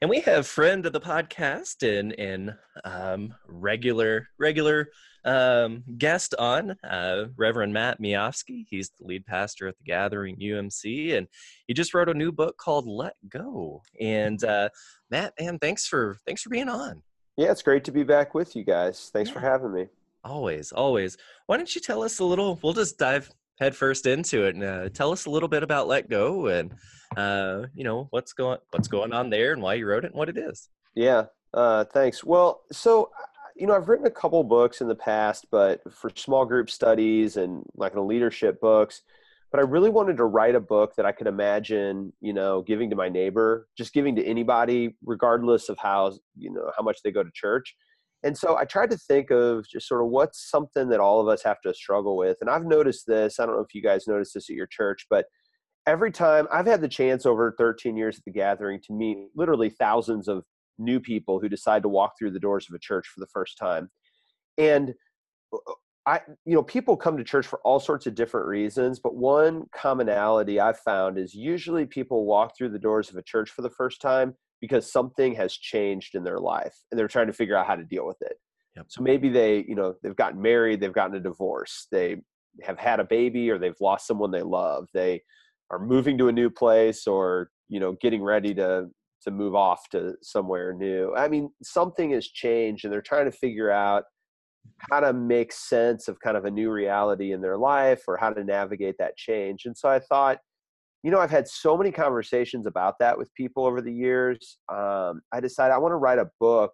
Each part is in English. And we have friend of the podcast regular guest on, Reverend Matt Miofsky. He's the lead pastor at the Gathering UMC, and he just wrote a new book called Let Go. And Matt, man, thanks for being on. Yeah, it's great to be back with you guys. Thanks for having me. Always. Why don't you tell us a little? We'll just dive headfirst into it, and tell us a little bit about Let Go, and what's going on there, and why you wrote it, and what it is. Thanks. Well, so I've written a couple books in the past, but for small group studies and like the leadership books. But I really wanted to write a book that I could imagine, giving to my neighbor, just giving to anybody, regardless of how much they go to church. And so I tried to think of just sort of what's something that all of us have to struggle with. And I've noticed this, I don't know if you guys noticed this at your church, but every time I've had the chance over 13 years at the Gathering to meet literally thousands of new people who decide to walk through the doors of a church for the first time. And people come to church for all sorts of different reasons, but one commonality I've found is usually people walk through the doors of a church for the first time because something has changed in their life and they're trying to figure out how to deal with it. Yep. So maybe they've gotten married, they've gotten a divorce, they have had a baby, or they've lost someone they love. They are moving to a new place, or, getting ready to move off to somewhere new. I mean, something has changed and they're trying to figure out how to make sense of kind of a new reality in their life, or how to navigate that change. And so I thought, I've had so many conversations about that with people over the years. I decided I want to write a book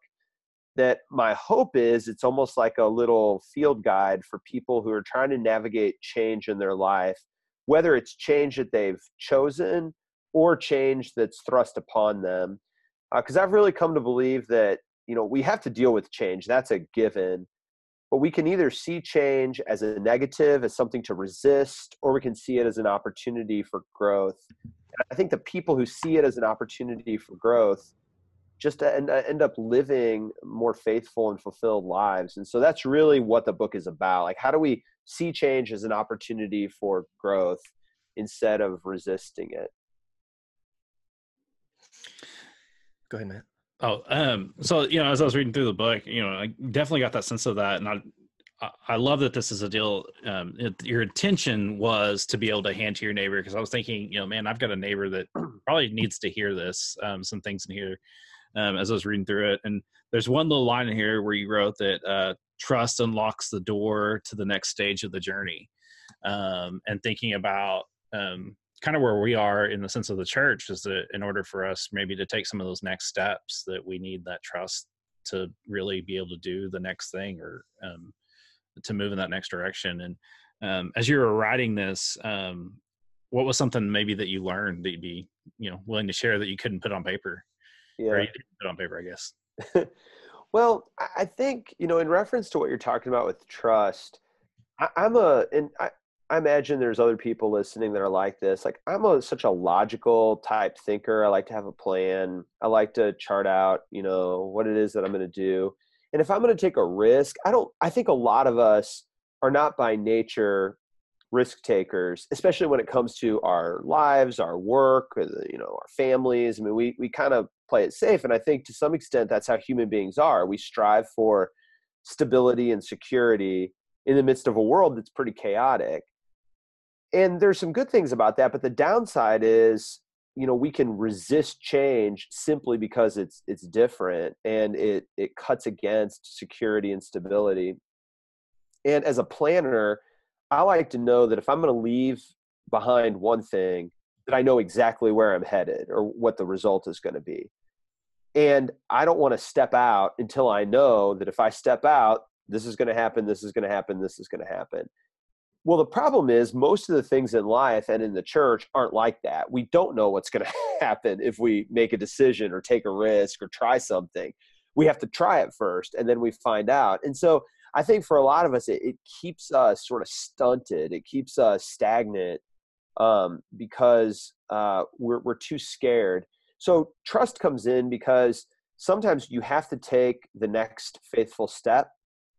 that my hope is it's almost like a little field guide for people who are trying to navigate change in their life, whether it's change that they've chosen or change that's thrust upon them. Because I've really come to believe that, we have to deal with change. That's a given. But we can either see change as a negative, as something to resist, or we can see it as an opportunity for growth. And I think the people who see it as an opportunity for growth just end up living more faithful and fulfilled lives. And so that's really what the book is about. Like, how do we see change as an opportunity for growth instead of resisting it? Go ahead, Matt. So, as I was reading through the book, I definitely got that sense of that. And I love that this is a deal. Your intention was to be able to hand to your neighbor, because I was thinking, I've got a neighbor that probably needs to hear this, some things in here, as I was reading through it. And there's one little line in here where you wrote that trust unlocks the door to the next stage of the journey. And thinking about kind of where we are in the sense of the church is that in order for us maybe to take some of those next steps, that we need that trust to really be able to do the next thing, or to move in that next direction. And as you were writing this, what was something maybe that you learned that you'd be willing to share that you couldn't put on paper? Yeah. Or you didn't put on paper, I guess. Well, I think, in reference to what you're talking about with trust, I imagine there's other people listening that are like this. Like, I'm such a logical type thinker. I like to have a plan. I like to chart out, what it is that I'm going to do. And if I'm going to take a risk, I think a lot of us are not by nature risk takers, especially when it comes to our lives, our work, our families. I mean, we kind of play it safe. And I think to some extent, that's how human beings are. We strive for stability and security in the midst of a world that's pretty chaotic. And there's some good things about that, but the downside is, we can resist change simply because it's different, and it cuts against security and stability. And as a planner, I like to know that if I'm going to leave behind one thing, that I know exactly where I'm headed or what the result is going to be. And I don't want to step out until I know that if I step out, this is going to happen, this is going to happen, this is going to happen. Well, the problem is most of the things in life and in the church aren't like that. We don't know what's going to happen if we make a decision or take a risk or try something. we have to try it first and then we find out. And so I think for a lot of us, it keeps us sort of stunted. It keeps us stagnant because we're too scared. So trust comes in because sometimes you have to take the next faithful step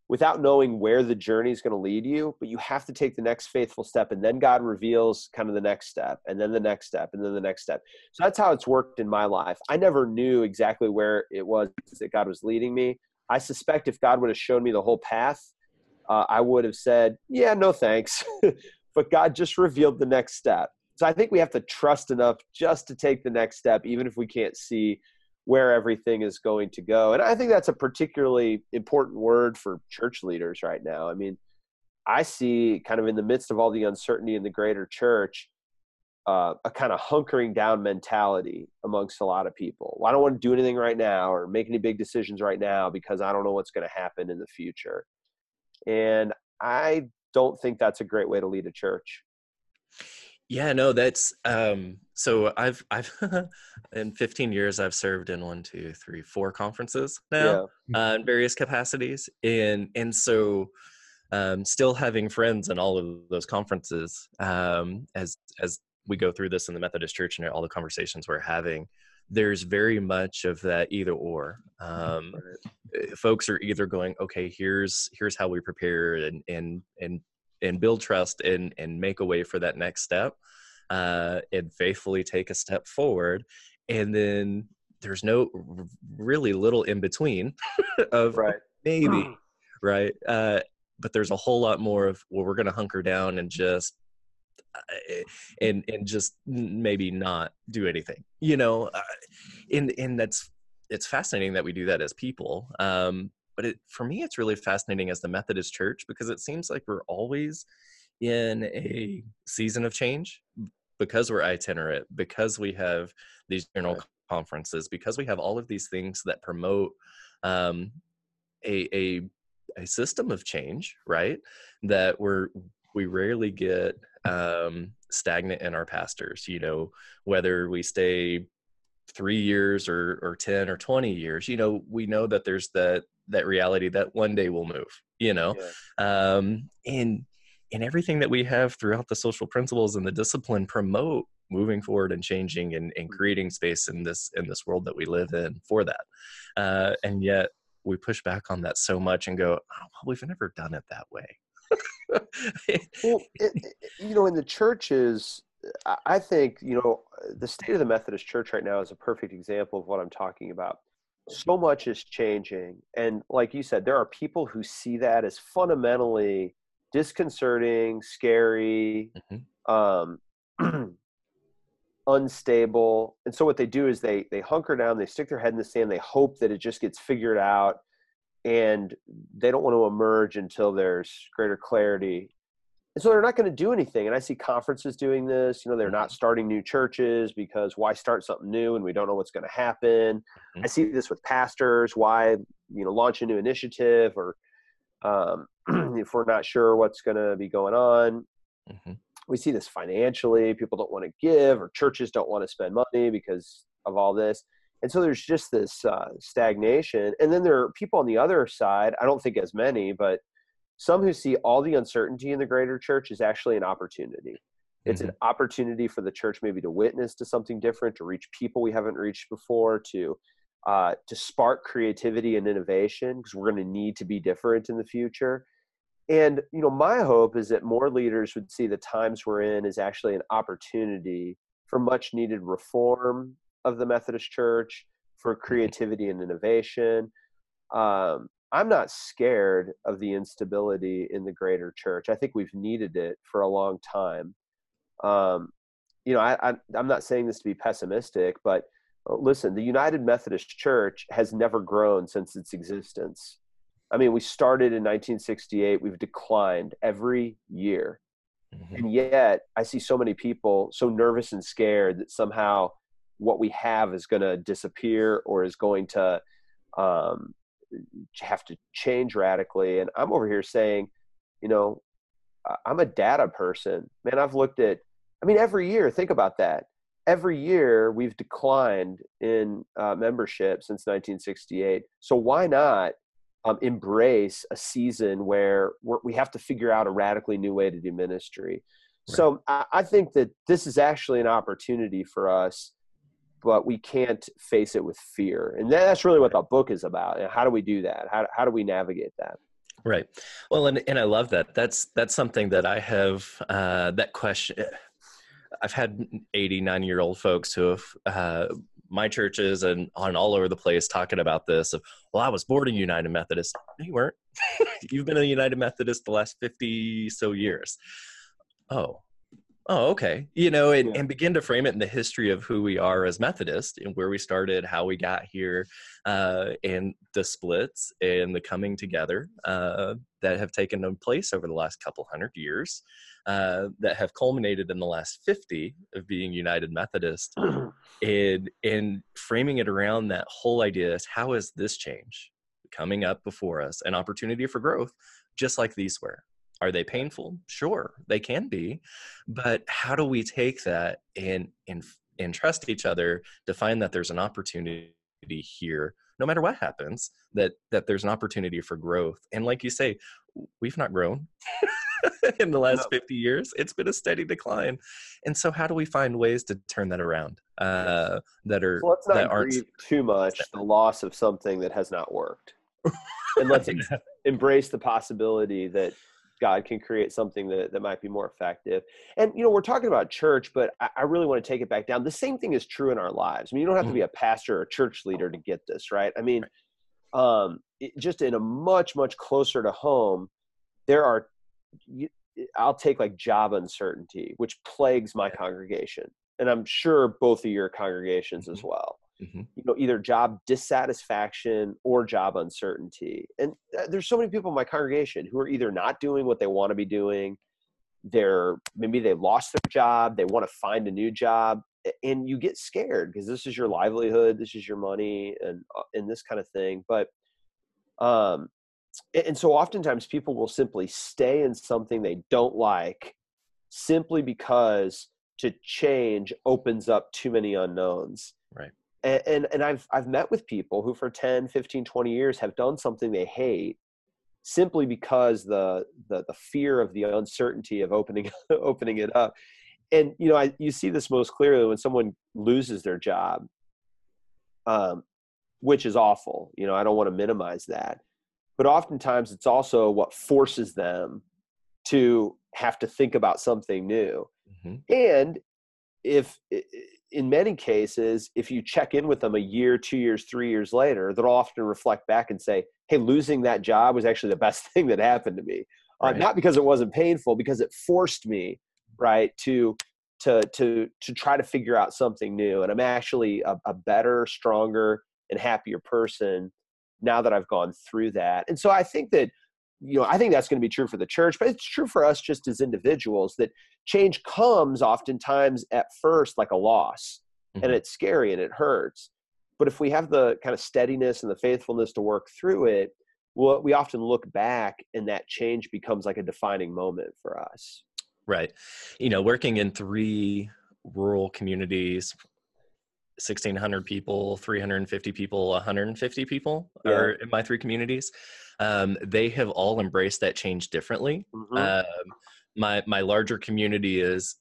without knowing where the journey is going to lead you, but you have to take the next faithful step. And then God reveals kind of the next step, and then the next step, and then the next step. So that's how it's worked in my life. I never knew exactly where it was that God was leading me. I suspect if God would have shown me the whole path, I would have said, yeah, no thanks. But God just revealed the next step. So I think we have to trust enough just to take the next step, even if we can't see where everything is going to go. And I think that's a particularly important word for church leaders right now. I mean, I see kind of in the midst of all the uncertainty in the greater church, a kind of hunkering down mentality amongst a lot of people. Well, I don't want to do anything right now or make any big decisions right now because I don't know what's going to happen in the future. And I don't think that's a great way to lead a church. Yeah, no, that's, so I've, in 15 years, I've served in 4 conferences now, in various capacities. And so, still having friends in all of those conferences, as we go through this in the Methodist Church and all the conversations we're having, there's very much of that either or. Folks are either going, okay, here's how we prepare and build trust and make a way for that next step, and faithfully take a step forward. And then there's really little in between of right. Maybe, right? But there's a whole lot more of, well, we're going to hunker down and just, and just maybe not do anything, you know? And that's, it's fascinating that we do that as people. But for me, it's really fascinating as the Methodist Church, because it seems like we're always in a season of change because we're itinerant, because we have these general conferences, because we have all of these things that promote a system of change, right? That we rarely get stagnant in our pastors, you know, whether we stay 3 years or 10 or 20 years, you know, we know that there's that reality that one day we'll move, you know, and everything that we have throughout the social principles and the discipline promote moving forward and changing and creating space in this world that we live in for that. And yet we push back on that so much and go, oh, well, we've never done it that way. Well, you know, in the churches, I think, you know, the state of the Methodist Church right now is a perfect example of what I'm talking about. So much is changing. And like you said, there are people who see that as fundamentally disconcerting, scary, unstable. And so what they do is they hunker down, they stick their head in the sand, they hope that it just gets figured out, and they don't want to emerge until there's greater clarity. And so they're not going to do anything. And I see conferences doing this. You know, they're not starting new churches because why start something new and we don't know what's going to happen. I see this with pastors. Why, you know, launch a new initiative or if we're not sure what's going to be going on. We see this financially. People don't want to give, or churches don't want to spend money because of all this. And so there's just this stagnation. And then there are people on the other side. I don't think as many, but some who see all the uncertainty in the greater church is actually an opportunity. It's an opportunity for the church maybe to witness to something different, to reach people we haven't reached before, to spark creativity and innovation, because we're going to need to be different in the future. And, you know, my hope is that more leaders would see the times we're in is actually an opportunity for much needed reform of the Methodist Church, for creativity and innovation. I'm not scared of the instability in the greater church. I think we've needed it for a long time. You know, I'm not saying this to be pessimistic, but listen, the United Methodist Church has never grown since its existence. I mean, we started in 1968. We've declined every year. And yet I see so many people so nervous and scared that somehow what we have is going to disappear or is going to have to change radically. And I'm over here saying, you know, I'm a data person, man. I've looked at, I mean, every year, think about that. every year we've declined in membership since 1968. So why not embrace a season where we have to figure out a radically new way to do ministry? Right. So I think that this is actually an opportunity for us, but we can't face it with fear. And that's really what the book is about. And how do we do that? How do we navigate that? Right. Well, and I love that. That's something that I have, that question. I've had 80-, 90-year-old folks who have, my churches and on all over the place talking about this of, well, I was born in United Methodist. No, you weren't. You've been in United Methodist the last 50 so years. Oh, okay. You know, and begin to frame it in the history of who we are as Methodist and where we started, how we got here, and the splits and the coming together that have taken place over the last couple hundred years that have culminated in the last 50 of being United Methodist, and framing it around that whole idea is, how is this change coming up before us an opportunity for growth, just like these were? Are they painful? Sure, they can be. But how do we take that and trust each other to find that there's an opportunity here, no matter what happens, that there's an opportunity for growth? And like you say, we've not grown in the last 50 years. It's been a steady decline. And so how do we find ways to turn that around? Let's not grieve too much the loss of something that has not worked. And let's embrace the possibility that God can create something that might be more effective. And, you know, we're talking about church, but I really want to take it back down. The same thing is true in our lives. I mean, you don't have to be a pastor or a church leader to get this, right? I mean, just in a much, much closer to home, I'll take like job uncertainty, which plagues my congregation. And I'm sure both of your congregations as well. You know, either job dissatisfaction or job uncertainty. And there's so many people in my congregation who are either not doing what they want to be doing, maybe they lost their job, they want to find a new job, and you get scared because this is your livelihood, this is your money, and this kind of thing. But and so oftentimes people will simply stay in something they don't like simply because to change opens up too many unknowns. Right. And I've met with people who for 10, 15, 20 years have done something they hate simply because the fear of the uncertainty of opening it up. And, you know, you see this most clearly when someone loses their job, which is awful. You know, I don't want to minimize that. But oftentimes it's also what forces them to have to think about something new. And in many cases, if you check in with them a year, 2 years, 3 years later, they'll often reflect back and say, hey, losing that job was actually the best thing that happened to me. Right. Not because it wasn't painful, because it forced me, right, to try to figure out something new. And I'm actually a better, stronger, and happier person now that I've gone through that. And so I think that, you know, I think that's going to be true for the church, but it's true for us just as individuals that change comes oftentimes at first like a loss, and it's scary and it hurts. But if we have the kind of steadiness and the faithfulness to work through it, we often look back and that change becomes like a defining moment for us. Right. You know, working in 3 rural communities, 1,600 people, 350 people, 150 people are in my 3 communities. They have all embraced that change differently. My larger community is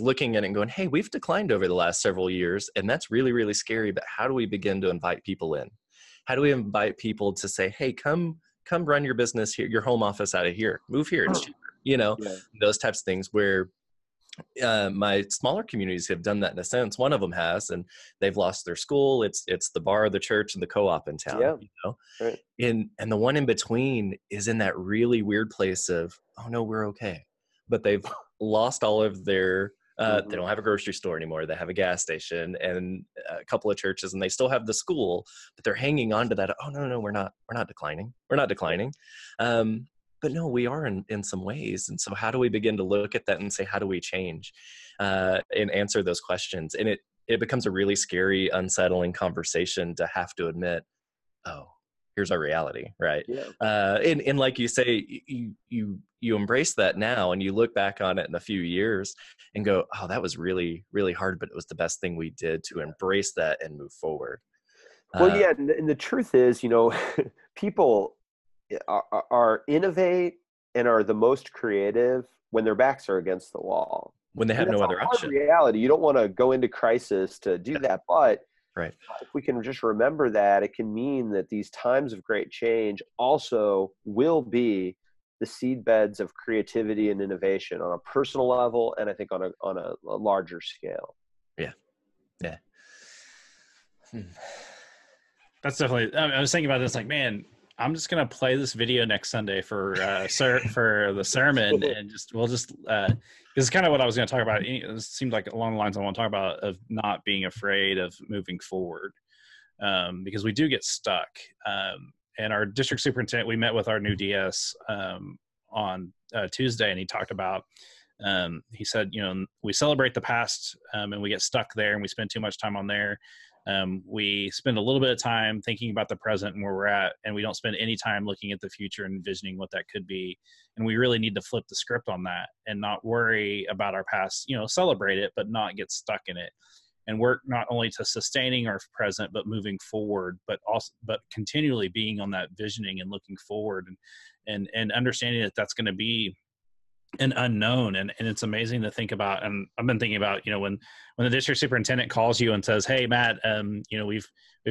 looking at it and going, hey, we've declined over the last several years, and that's really, really scary. But how do we begin to invite people in? How do we invite people to say, hey, come run your business here, your home office out of here, move here, it's cheaper, you know, those types of things where my smaller communities have done that in a sense. One of them has, and they've lost their school. It's the bar, the church, and the co-op in town. Yeah. You know? Right. And the one in between is in that really weird place of, oh no, we're okay. But they've lost all of their, they don't have a grocery store anymore. They have a gas station and a couple of churches, and they still have the school, but they're hanging on to that. Oh no, we're not declining. We're not declining. But no, we are in some ways. And so how do we begin to look at that and say, how do we change and answer those questions? And it becomes a really scary, unsettling conversation to have to admit, oh, here's our reality, right? Yeah. And like you say, you embrace that now, and you look back on it in a few years and go, oh, that was really, really hard, but it was the best thing we did to embrace that and move forward. Well, yeah. And the truth is, you know, people are innovate and are the most creative when their backs are against the wall, when they have no other option. Reality. You don't want to go into crisis to do that, but right. If we can just remember that, it can mean that these times of great change also will be the seedbeds of creativity and innovation on a personal level, and I think on a larger scale. Yeah, yeah. That's definitely. I was thinking about this, like, man, I'm just gonna play this video next Sunday for the sermon, and this is kind of what I was gonna talk about. It seemed like along the lines I want to talk about of not being afraid of moving forward, because we do get stuck. And our district superintendent, we met with our new DS on Tuesday, and he talked about. He said, you know, we celebrate the past, and we get stuck there, and we spend too much time on there. We spend a little bit of time thinking about the present and where we're at, and we don't spend any time looking at the future and envisioning what that could be. And we really need to flip the script on that and not worry about our past, you know, celebrate it, but not get stuck in it, and work not only to sustaining our present, but moving forward, but continually being on that visioning and looking forward and understanding that that's going to be an unknown. And it's amazing to think about. And I've been thinking about, you know, when the district superintendent calls you and says, hey, Matt, you know, we've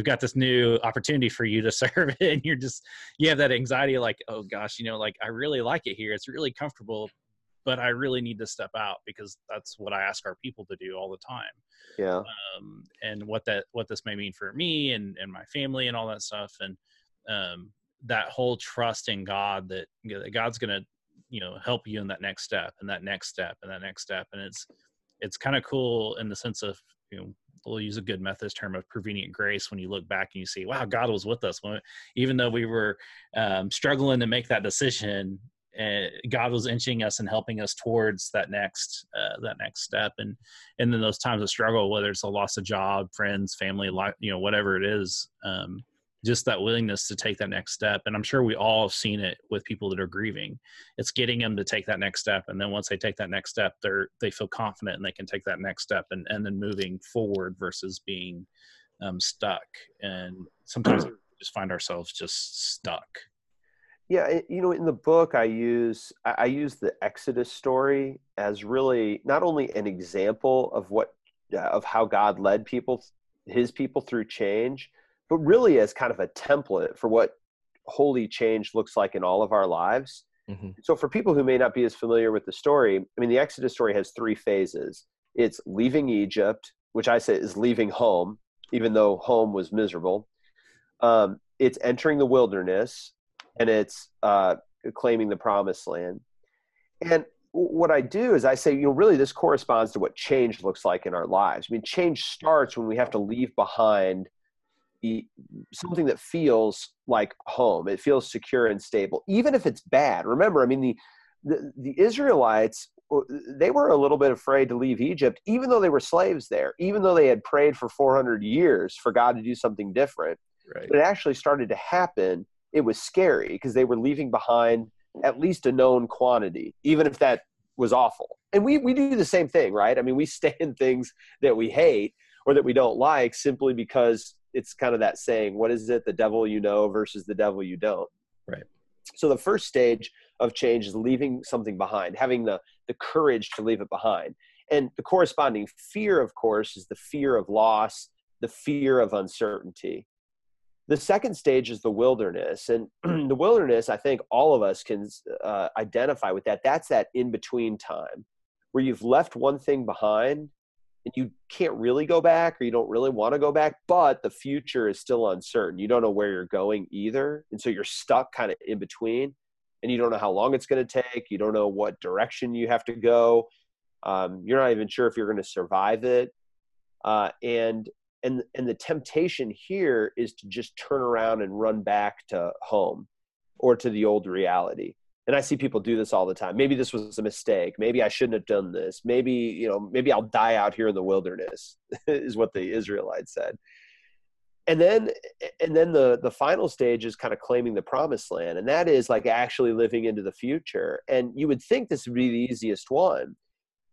got this new opportunity for you to serve it. And you have that anxiety, like, oh gosh, you know, like, I really like it here. It's really comfortable, but I really need to step out, because that's what I ask our people to do all the time. Yeah. And what this may mean for me and my family and all that stuff. And, that whole trust in God that God's going to, you know, help you in that next step and that next step and that next step. And it's kind of cool in the sense of, you know, we'll use a good Methodist term of prevenient grace. When you look back and you see, wow, God was with us. Even though we were struggling to make that decision, God was inching us and helping us towards that next step. And then those times of struggle, whether it's a loss of job, friends, family, life, you know, whatever it is, just that willingness to take that next step. And I'm sure we all have seen it with people that are grieving. It's getting them to take that next step. And then once they take that next step, they feel confident and they can take that next step and then moving forward versus being stuck. And sometimes we just find ourselves just stuck. Yeah. You know, in the book, I use the Exodus story as really not only an example of how God led his people through change, but really as kind of a template for what holy change looks like in all of our lives. Mm-hmm. So for people who may not be as familiar with the story, I mean, the Exodus story has three phases. It's leaving Egypt, which I say is leaving home, even though home was miserable. It's entering the wilderness, and it's claiming the promised land. And what I do is I say, you know, really this corresponds to what change looks like in our lives. I mean, change starts when we have to leave behind something that feels like home. It feels secure and stable, even if it's bad. Remember, I mean, the Israelites, they were a little bit afraid to leave Egypt, even though they were slaves there, even though they had prayed for 400 years for God to do something different. Right. But it actually started to happen. It was scary because they were leaving behind at least a known quantity, even if that was awful. And we do the same thing, right? I mean, we stay in things that we hate or that we don't like simply because it's kind of that saying, what is it? The devil you know versus the devil you don't. Right. So the first stage of change is leaving something behind, having the courage to leave it behind. And the corresponding fear, of course, is the fear of loss, the fear of uncertainty. The second stage is the wilderness. And the wilderness, I think all of us can identify with that. That's that in-between time where you've left one thing behind, and you can't really go back, or you don't really want to go back, but the future is still uncertain. You don't know where you're going either. And so you're stuck kind of in between, and you don't know how long it's going to take. You don't know what direction you have to go. You're not even sure if you're going to survive it. And the temptation here is to just turn around and run back to home or to the old reality. And I see people do this all the time. Maybe this was a mistake. Maybe I shouldn't have done this. Maybe, you know, maybe I'll die out here in the wilderness is what the Israelites said. And then the final stage is kind of claiming the promised land. And that is like actually living into the future. And you would think this would be the easiest one.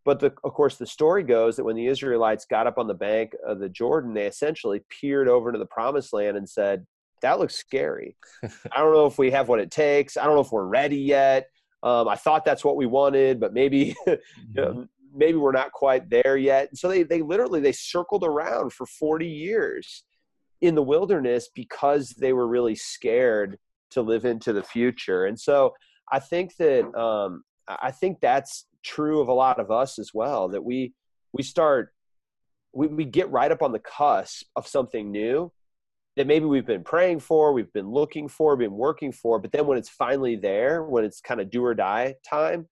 But of course, the story goes that when the Israelites got up on the bank of the Jordan, they essentially peered over into the promised land and said, that looks scary. I don't know if we have what it takes. I don't know if we're ready yet. I thought that's what we wanted, but maybe, maybe we're not quite there yet. And so they literally circled around for 40 years in the wilderness because they were really scared to live into the future. And so I think that, I think that's true of a lot of us as well, that we get right up on the cusp of something new that maybe we've been praying for, we've been looking for, been working for, but then when it's finally there, when it's kind of do or die time,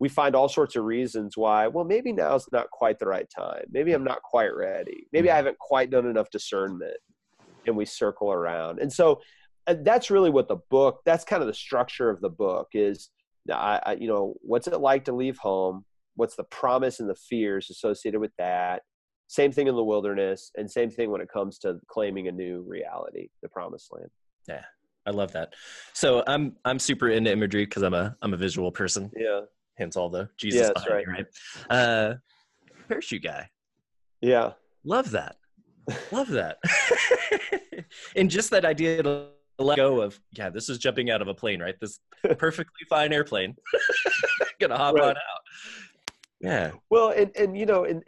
we find all sorts of reasons why, well, maybe now's not quite the right time. Maybe I'm not quite ready. Maybe I haven't quite done enough discernment, and we circle around. And so that's really what the book, that's kind of the structure of the book is, what's it like to leave home? What's the promise and the fears associated with that? Same thing in the wilderness, and same thing when it comes to claiming a new reality, the promised land. Yeah. I love that. So I'm super into imagery because I'm a visual person. Yeah. Hence all the Jesus behind me, right? Parachute guy. Yeah. Love that. Love that. And just that idea to let go of, yeah, this is jumping out of a plane, right? This perfectly fine airplane. Gonna hop on out. Yeah. Well, and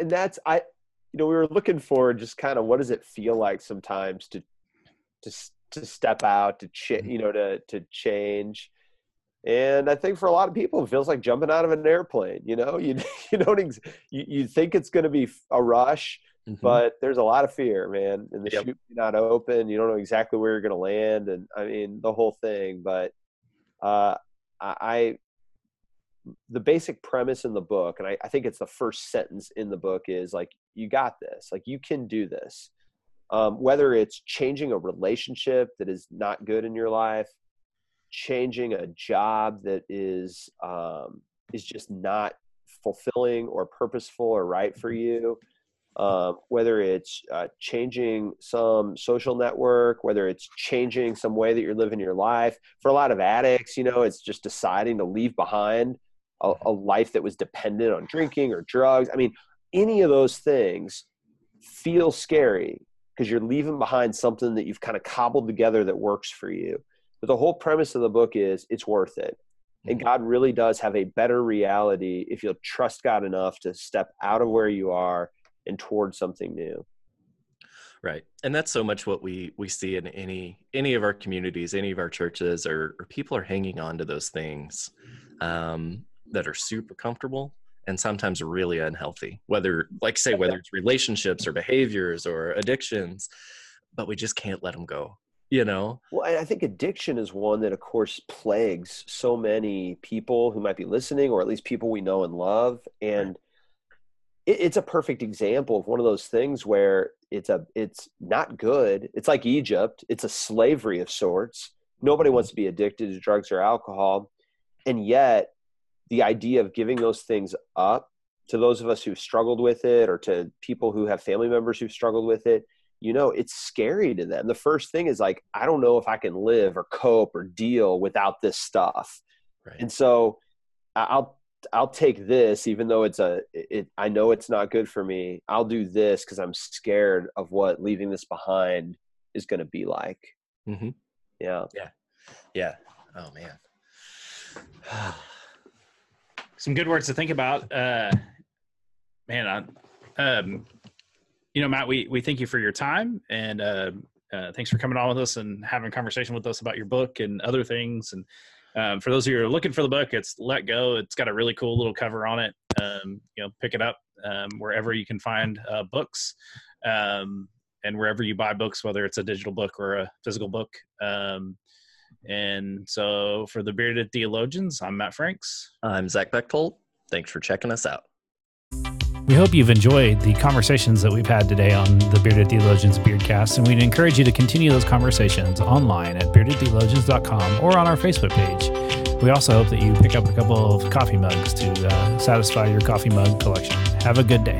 that's, we were looking for just kind of what does it feel like sometimes to step out, to change. And I think for a lot of people, it feels like jumping out of an airplane. You think it's going to be a rush, but there's a lot of fear, man. And the chute's not open. You don't know exactly where you're going to land, and I mean the whole thing. But the basic premise in the book, and I think it's the first sentence in the book, is like, you got this. Like, you can do this. Whether it's changing a relationship that is not good in your life, changing a job that is just not fulfilling or purposeful or right for you, whether it's changing some social network, whether it's changing some way that you're living your life. For a lot of addicts, it's just deciding to leave behind a life that was dependent on drinking or drugs. I mean, any of those things feel scary because you're leaving behind something that you've kind of cobbled together that works for you. But the whole premise of the book is it's worth it. And God really does have a better reality if you'll trust God enough to step out of where you are and towards something new. Right. And that's so much what we see in any of our communities, any of our churches, or people are hanging on to those things that are super comfortable and sometimes really unhealthy, whether it's relationships or behaviors or addictions, but we just can't let them go. Well, I think addiction is one that, of course, plagues so many people who might be listening, or at least people we know and love. And it's a perfect example of one of those things where it's not good. It's like Egypt. It's a slavery of sorts. Nobody wants to be addicted to drugs or alcohol. And yet the idea of giving those things up, to those of us who've struggled with it, or to people who have family members who've struggled with it, it's scary to them. The first thing is like, I don't know if I can live or cope or deal without this stuff. Right. And so I'll take this, even though I know it's not good for me. I'll do this because I'm scared of what leaving this behind is going to be like. Mm-hmm. Yeah. Yeah. Yeah. Oh man. Some good words to think about. Matt, we thank you for your time, and thanks for coming on with us and having a conversation with us about your book and other things. And for those of you who are looking for the book, it's Let Go. It's got a really cool little cover on it. Pick it up wherever you can find books, and wherever you buy books, whether it's a digital book or a physical book. And so for the Bearded Theologians, I'm Matt Franks. I'm Zach Bechtold. Thanks for checking us out. We hope you've enjoyed the conversations that we've had today on the Bearded Theologians Beardcast, and we'd encourage you to continue those conversations online at beardedtheologians.com or on our Facebook page. We also hope that you pick up a couple of coffee mugs to satisfy your coffee mug collection. Have a good day.